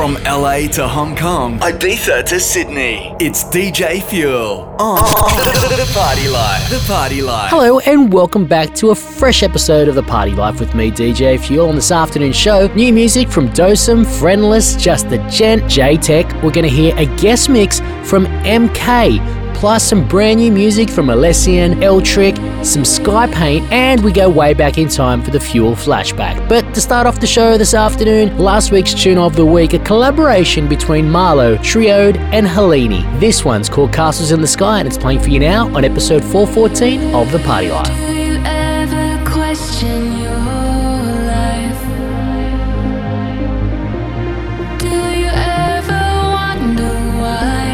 From LA to Hong Kong, Ibiza to Sydney, it's DJ Fuel on The Party Life. The Party Life. Hello and welcome back to a fresh episode of The Party Life with me, DJ Fuel. On this afternoon's show, new music from Dosem, Friendless, Just the Gent, J-Tech. We're going to hear a guest mix from MK, plus some brand new music from Alessian, L-Trick, some Sky Paint, and we go way back in time for the Fuel Flashback. But to start off the show this afternoon, last week's Tune of the Week, a collaboration between Marlo, Triode, and Hellini. This one's called Castles in the Sky, and it's playing for you now on episode 414 of The Party Life. Do you ever question your life? Do you ever wonder why?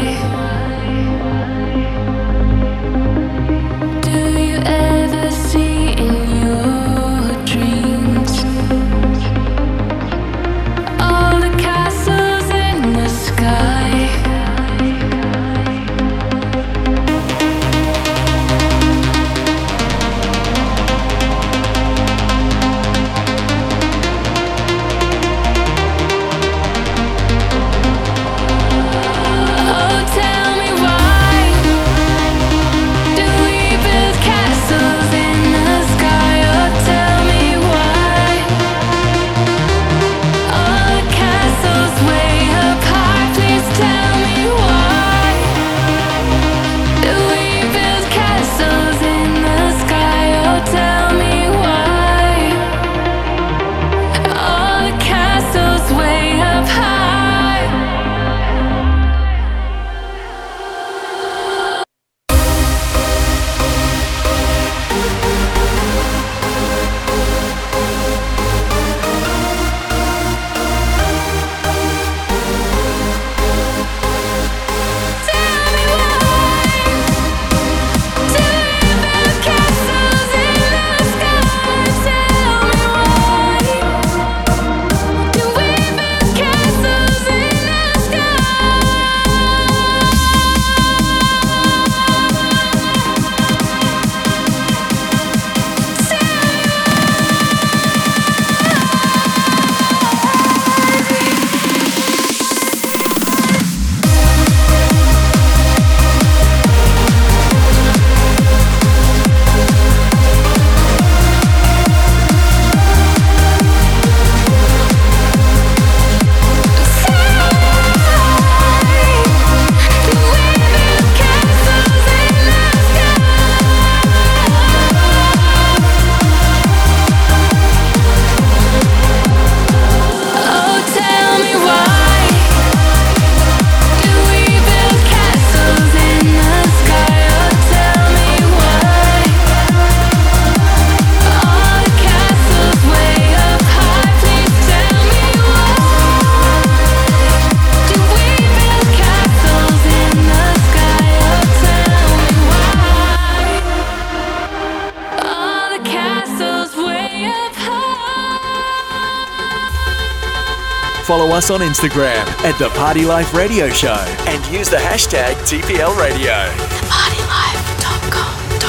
Follow us on Instagram at The Party Life Radio Show and use the hashtag TPL Radio. ThePartyLife.com.au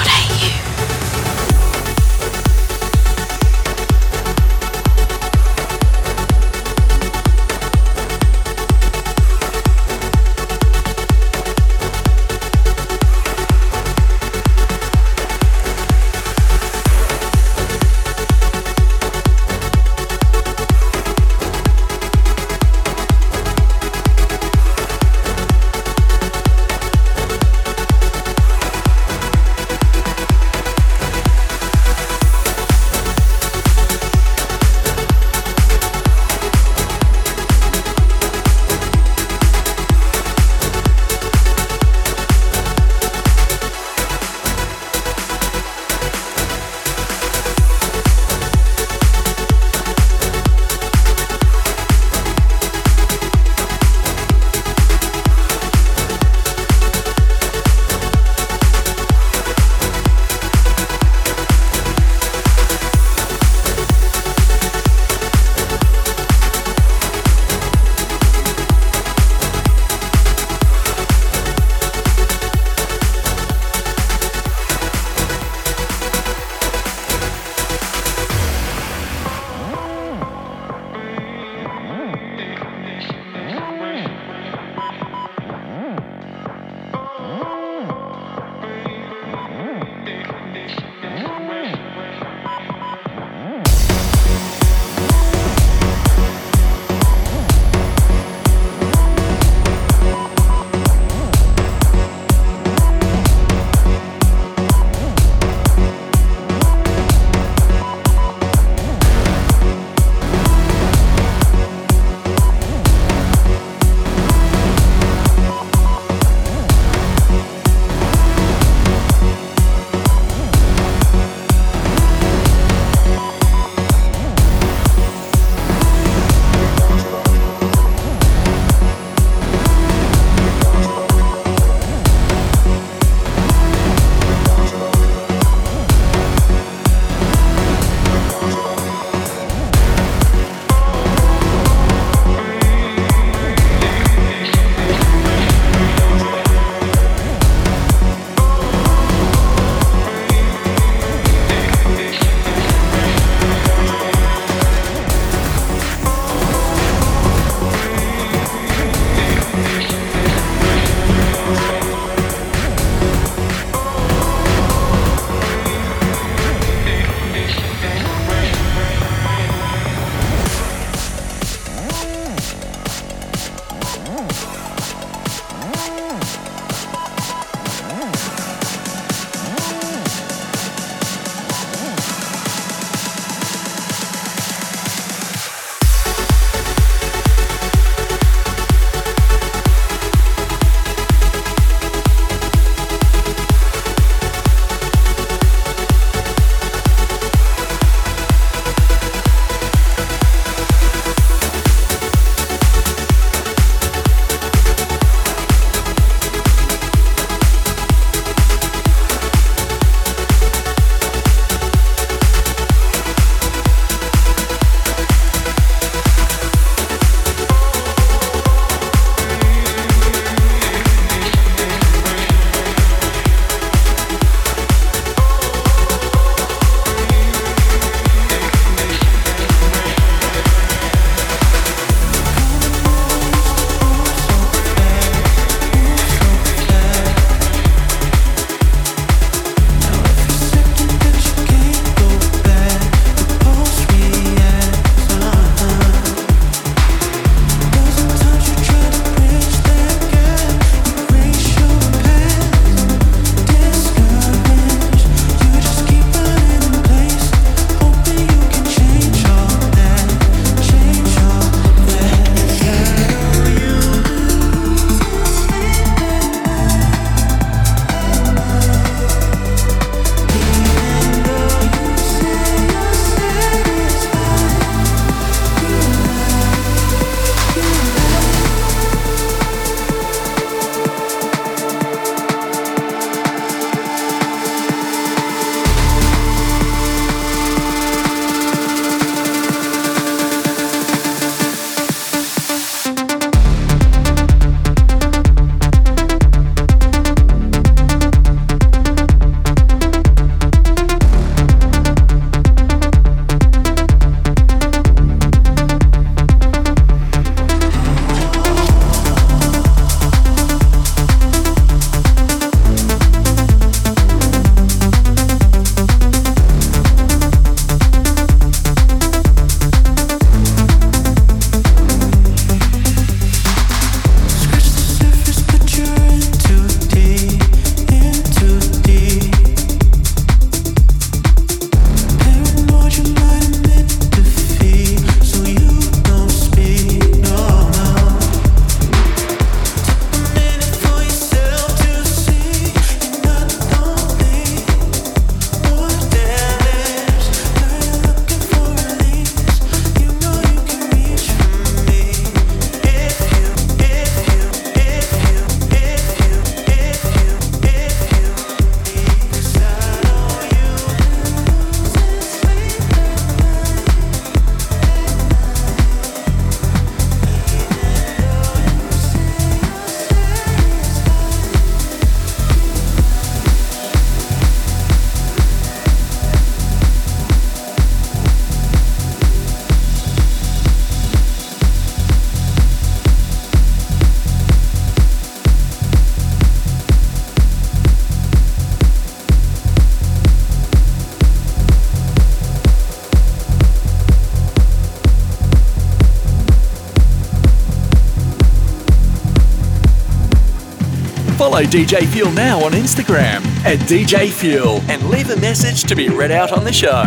Follow DJ Fuel now on Instagram at DJ Fuel and leave a message to be read out on the show.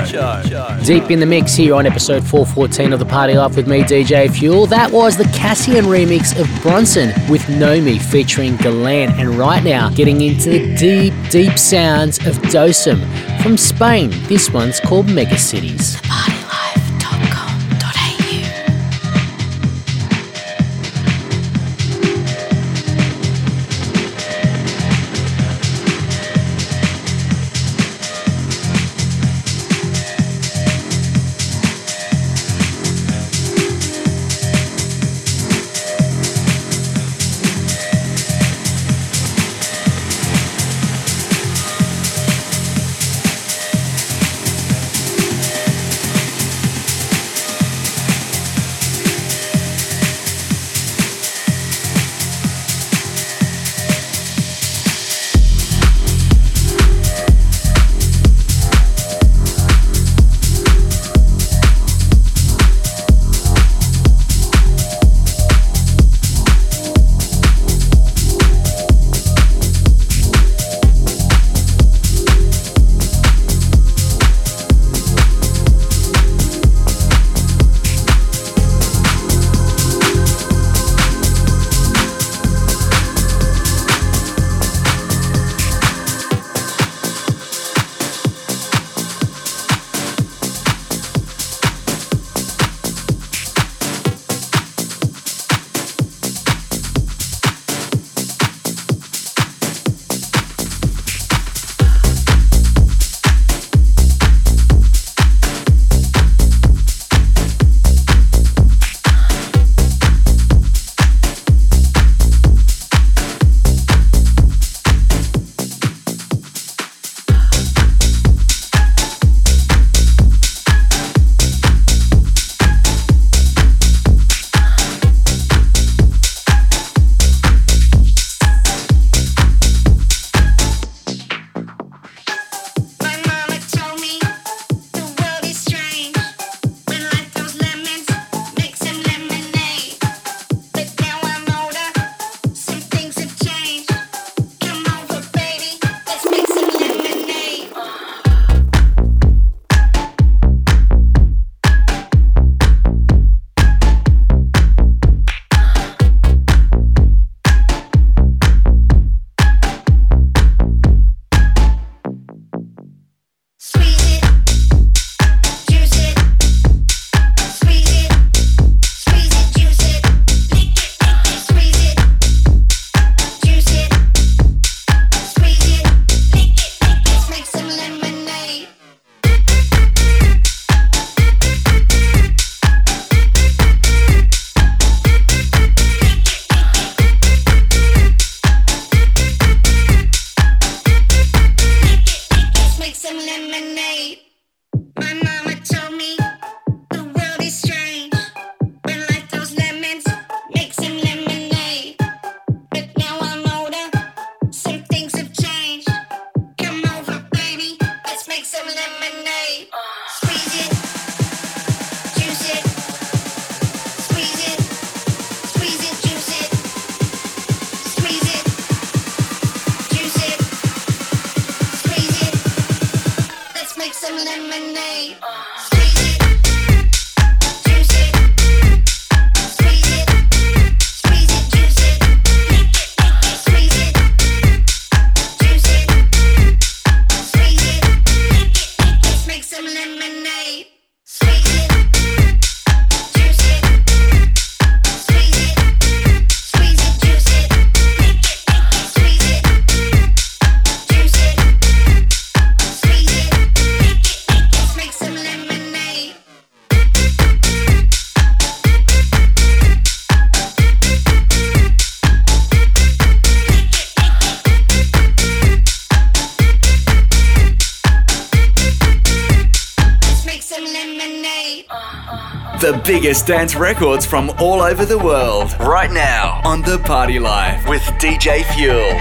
Deep in the mix here on episode 414 of The Party Life with me, DJ Fuel. That was the Cassian remix of Bronson with Nomi featuring Galant. And right now, getting into the deep, deep sounds of Dosem from Spain. This one's called Mega Cities. Biggest dance records from all over the world, right now on The Party Life with DJ Fuel.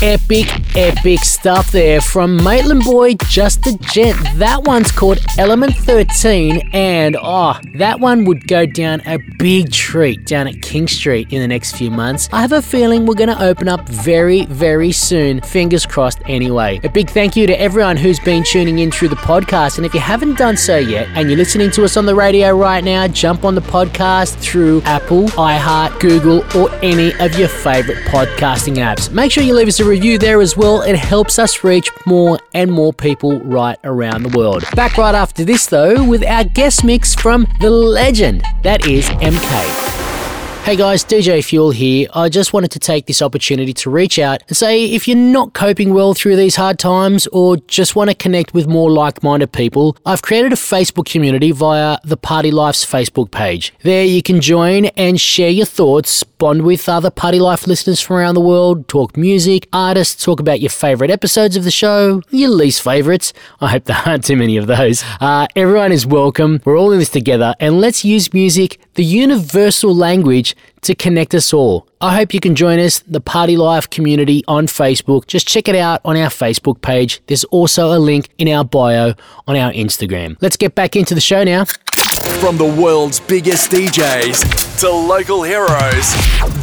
Epic stuff there from Maitland Boy, Just the Gent. That one's called Element 13, and that one would go down a big treat down at King Street in the next few months. I have a feeling we're going to open up very, very soon. Fingers crossed anyway. A big thank you to everyone who's been tuning in through the podcast, and if you haven't done so yet and you're listening to us on the radio right now, jump on the podcast through Apple, iHeart, Google, or any of your favourite podcasting apps. Make sure you leave us a review there as well. It helps us reach more and more people right around the world. Back right after this though with our guest mix from the legend that is MK. Hey guys, DJ Fuel here. I just wanted to take this opportunity to reach out and say if you're not coping well through these hard times or just want to connect with more like-minded people, I've created a Facebook community via The Party Life's Facebook page. There you can join and share your thoughts, bond with other Party Life listeners from around the world, talk music, artists, talk about your favourite episodes of the show, your least favourites. I hope there aren't too many of those. Everyone is welcome. We're all in this together, and let's use music, the universal language, to connect us all. I hope you can join us, The Party Life community on Facebook. Just check it out on our Facebook page. There's also a link in our bio on our Instagram. Let's get back into the show now. From the world's biggest DJs to local heroes,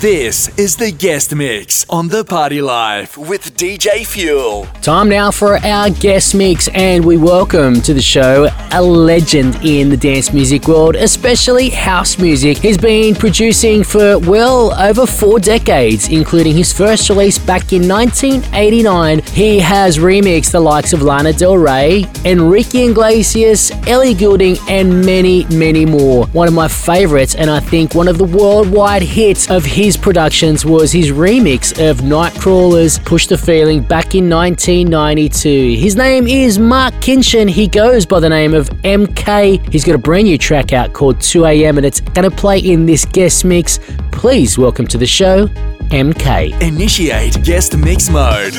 this is the guest mix on The Party Life with DJ Fuel. Time now for our guest mix, and we welcome to the show a legend in the dance music world, especially house music. He's been producing for well over 4 decades, including his first release back in 1989. He has remixed the likes of Lana Del Rey, Enrique Iglesias, Ellie Goulding, and many more. One of my favorites, and I think one of the worldwide hits of his productions, was his remix of Nightcrawlers' Push the Feeling back in 1992. His name is Mark Kinchin. He goes by the name of MK. He's got a brand new track out called 2am, and it's going to play in this guest mix. Please welcome to the show, MK. Initiate guest mix mode.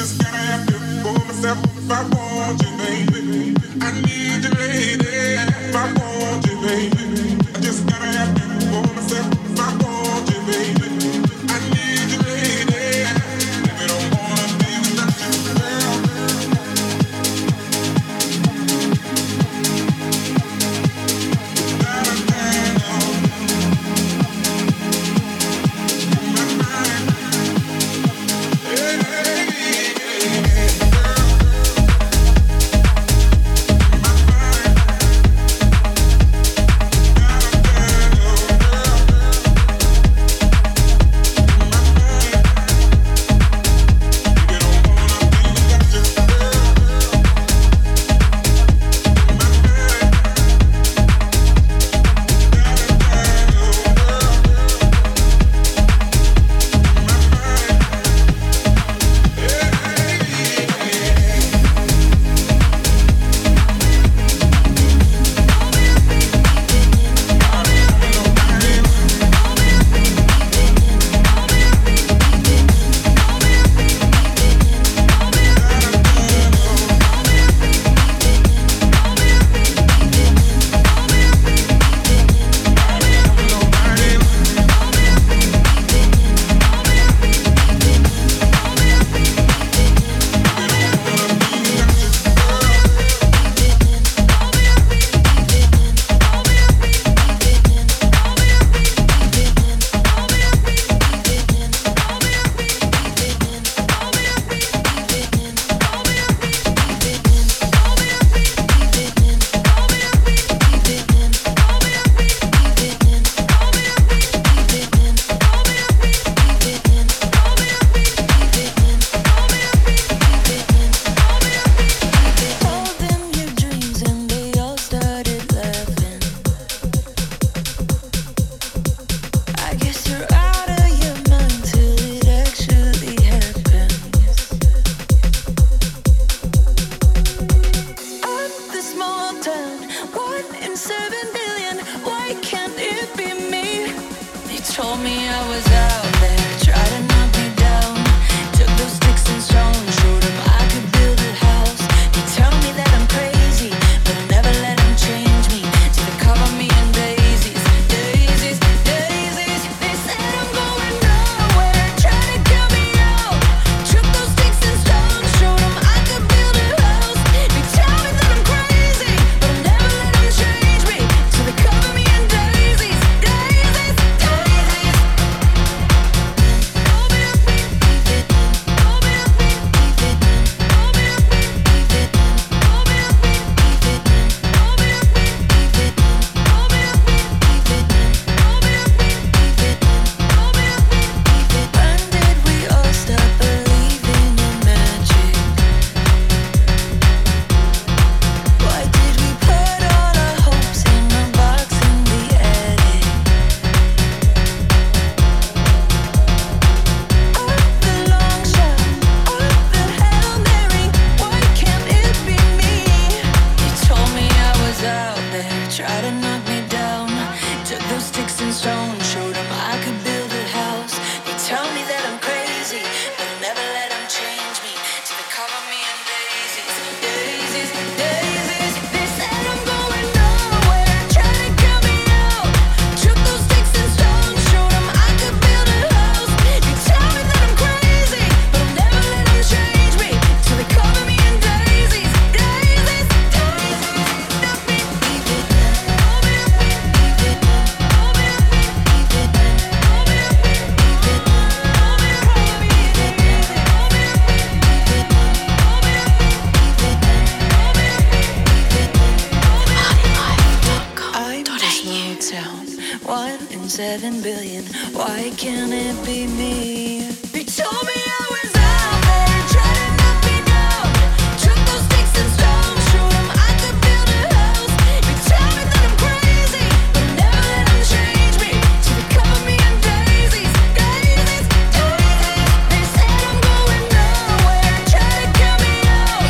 7 billion. Why can't it be me? You told me I was out there trying to knock me down. Took those sticks and stones, showed them I could build a house. You tell me that I'm crazy, but never let them change me. So they cover me in daisies, daisies, daisies. They said I'm going nowhere, try to cut me out.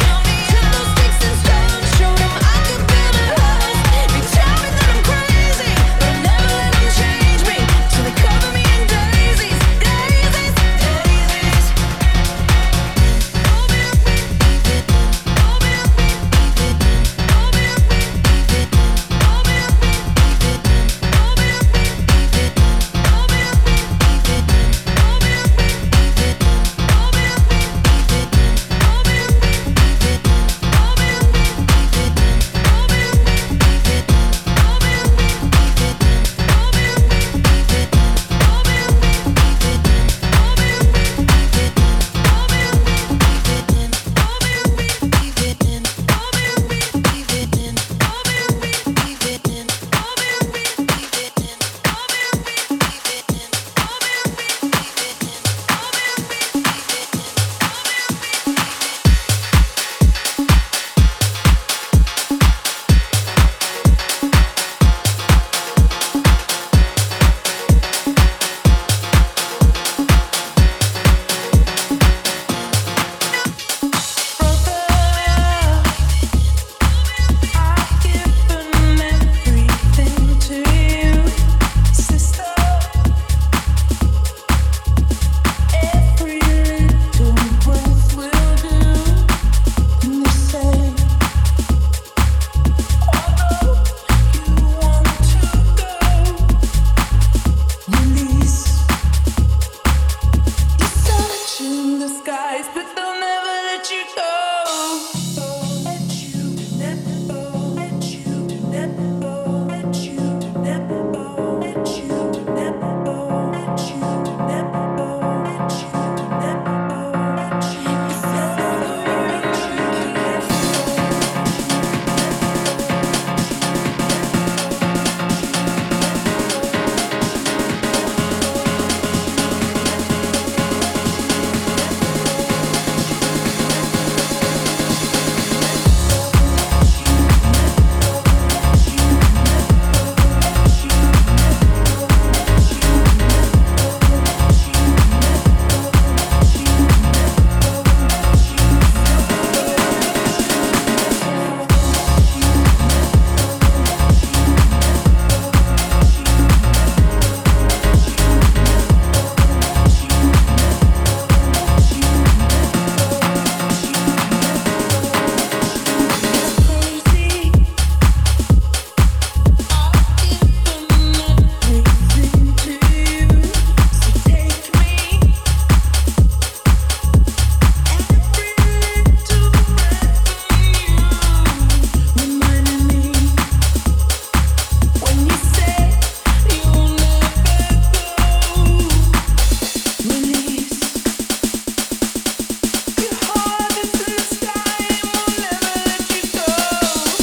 Took those sticks and stones, showed them I could build a house. You tell me that I'm crazy, but never let them change me. So they cover me in daisies, daisies, daisies.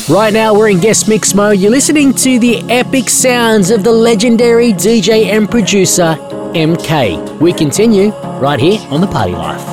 Right now we're in guest mix mode. You're listening to the epic sounds of the legendary DJ and producer MK. We continue right here on The Party Life.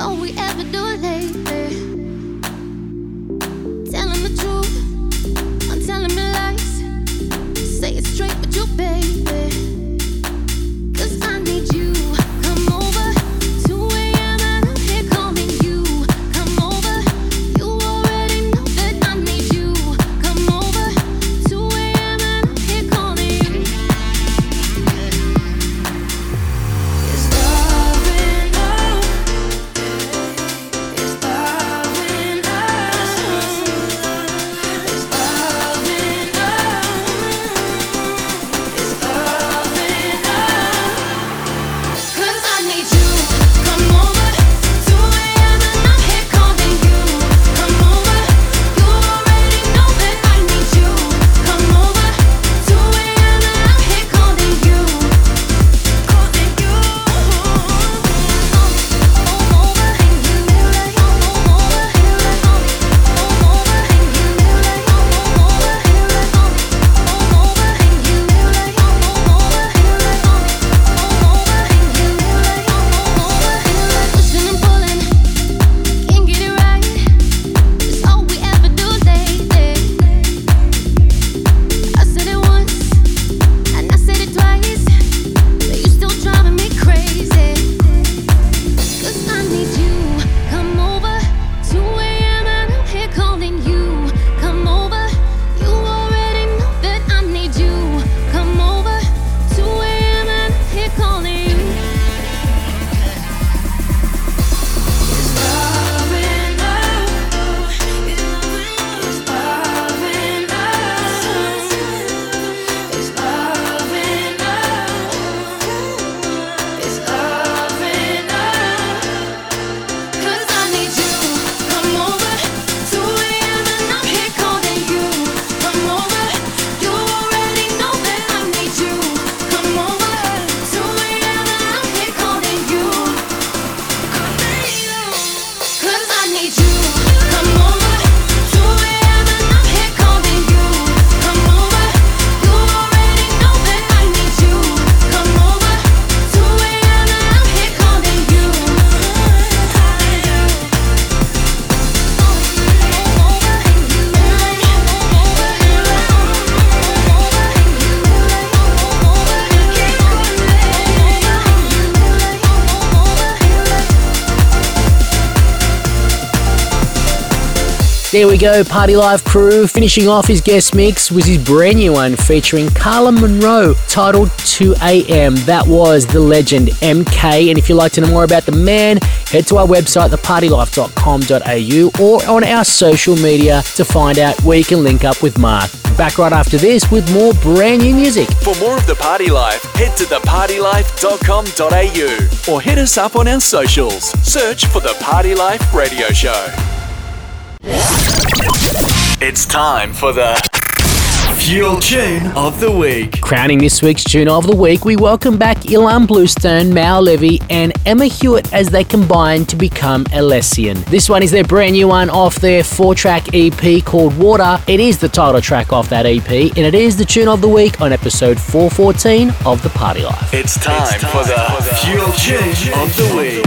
all we ever do lately. Telling the truth, I'm telling me lies. Say it straight with you, baby. There we go, Party Life crew. Finishing off his guest mix was his brand new one featuring Carla Monroe, titled 2am. That was the legend MK, and if you'd like to know more about the man, head to our website thepartylife.com.au or on our social media to find out where you can link up with Mark. Back right after this with more brand new music. For more of The Party Life, head to thepartylife.com.au or hit us up on our socials. Search for The Party Life Radio Show. It's time for the Fuel Tune of the Week. Crowning this week's Tune of the Week, we welcome back Ilan Bluestone, Mao Levy and Emma Hewitt as they combine to become Alessian. This one is their brand new one off their 4-track EP called Water. It is the title track off that EP and it is the Tune of the Week on episode 414 of The Party Life. It's time for the Fuel Tune of the Week.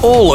All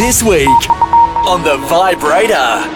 this week on The Vibrator.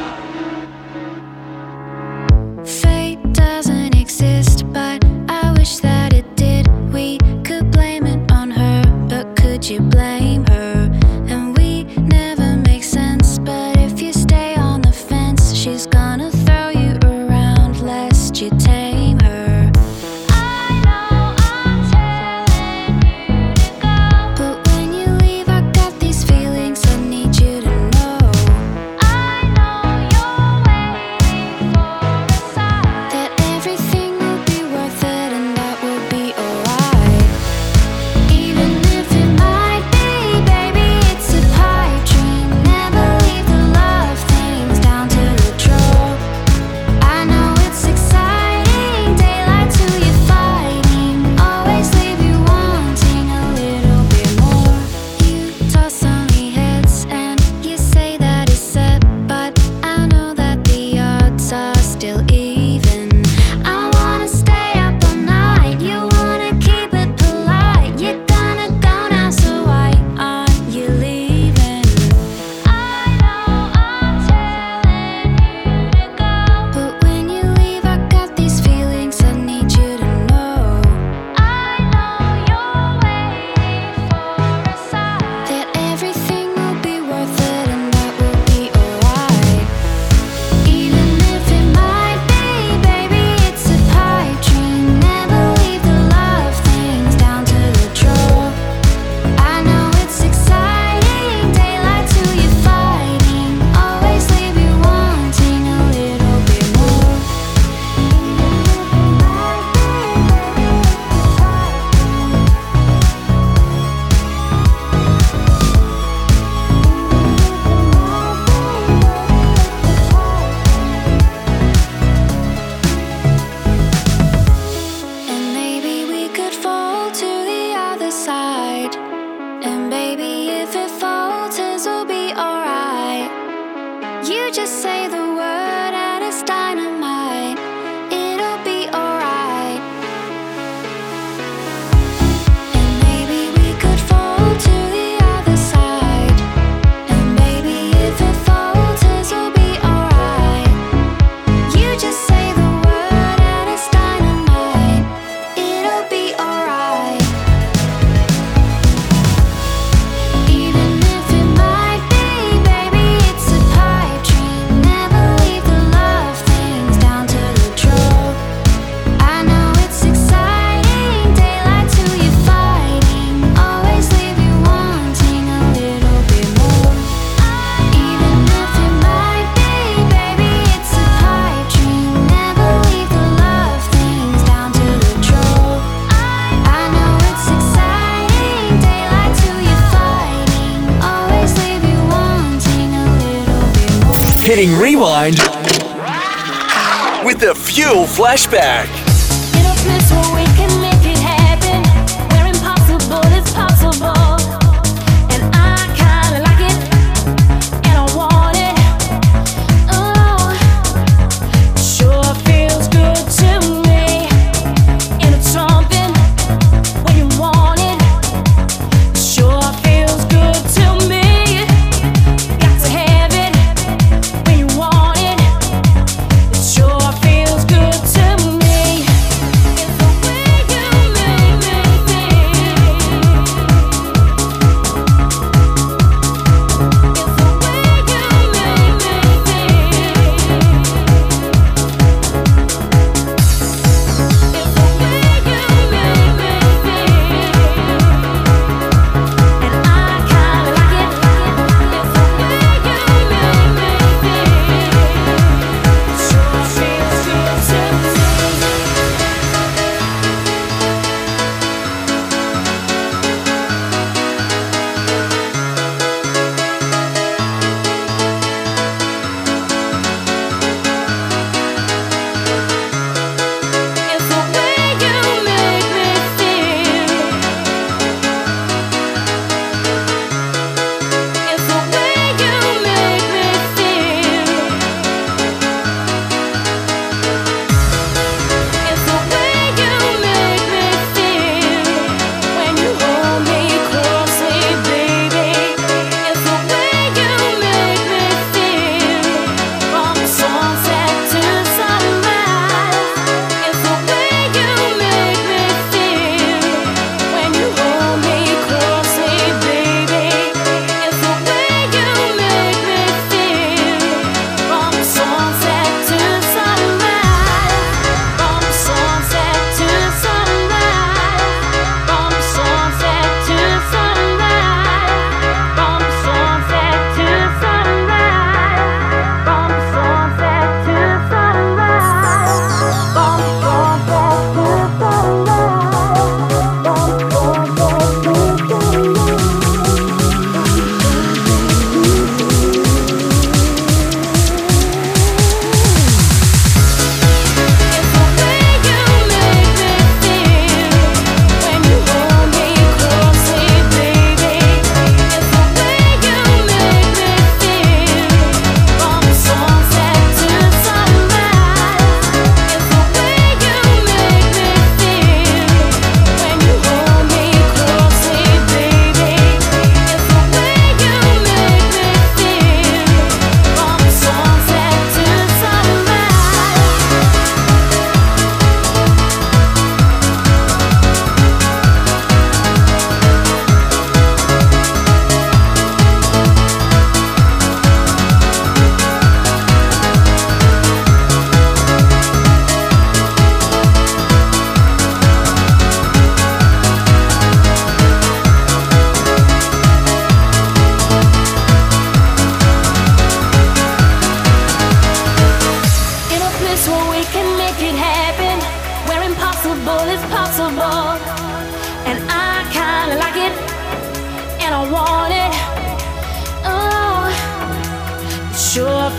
Hitting rewind with the Fuel flashback. Away.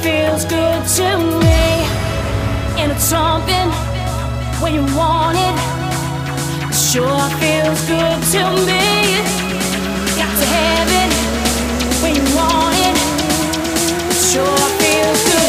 feels good to me. And it's something when you want it, it sure feels good to me. Got to have it when you want it, it sure feels good to me.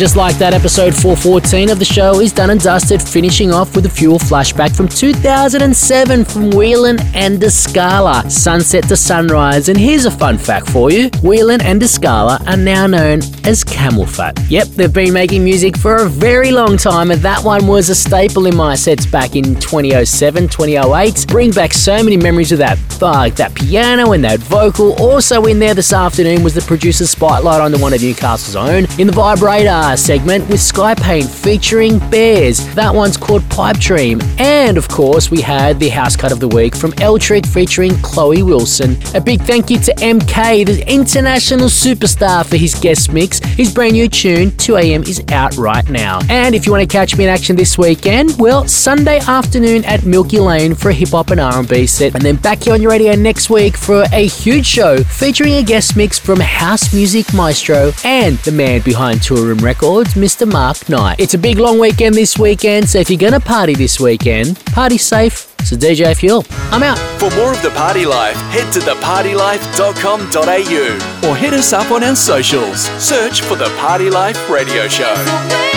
Just like that, episode 414 of the show is done and dusted, finishing off with a Fuel flashback from 2007 from Whelan and De Scala, Sunset to Sunrise. And here's a fun fact for you. Whelan and De Scala are now known as Camel Fat. Yep, they've been making music for a very long time, and that one was a staple in my sets back in 2007, 2008. Bring back so many memories of that bug, that piano and that vocal. Also in there this afternoon was the producer's spotlight on the one of Newcastle's own in the Vibrator segment with Sky Paint featuring Bears. That one's called Pipe Dream. And of course, we had the house cut of the week from L-Trick featuring Chloe Wilson. A big thank you to MK, the international superstar, for his guest mix. His brand new tune, 2am, is out right now. And if you want to catch me in action this weekend, well, Sunday afternoon at Milky Lane for a hip-hop and R&B set, and then back here on your radio next week for a huge show featuring a guest mix from house music maestro and the man behind Tour Room Records, Mr. Mark Knight. It's a big long weekend this weekend, so if you're going to party this weekend, party safe. So DJ Fuel, I'm out. For more of The Party Life, head to thepartylife.com.au or hit us up on our socials. Search for The Party Life Radio Show.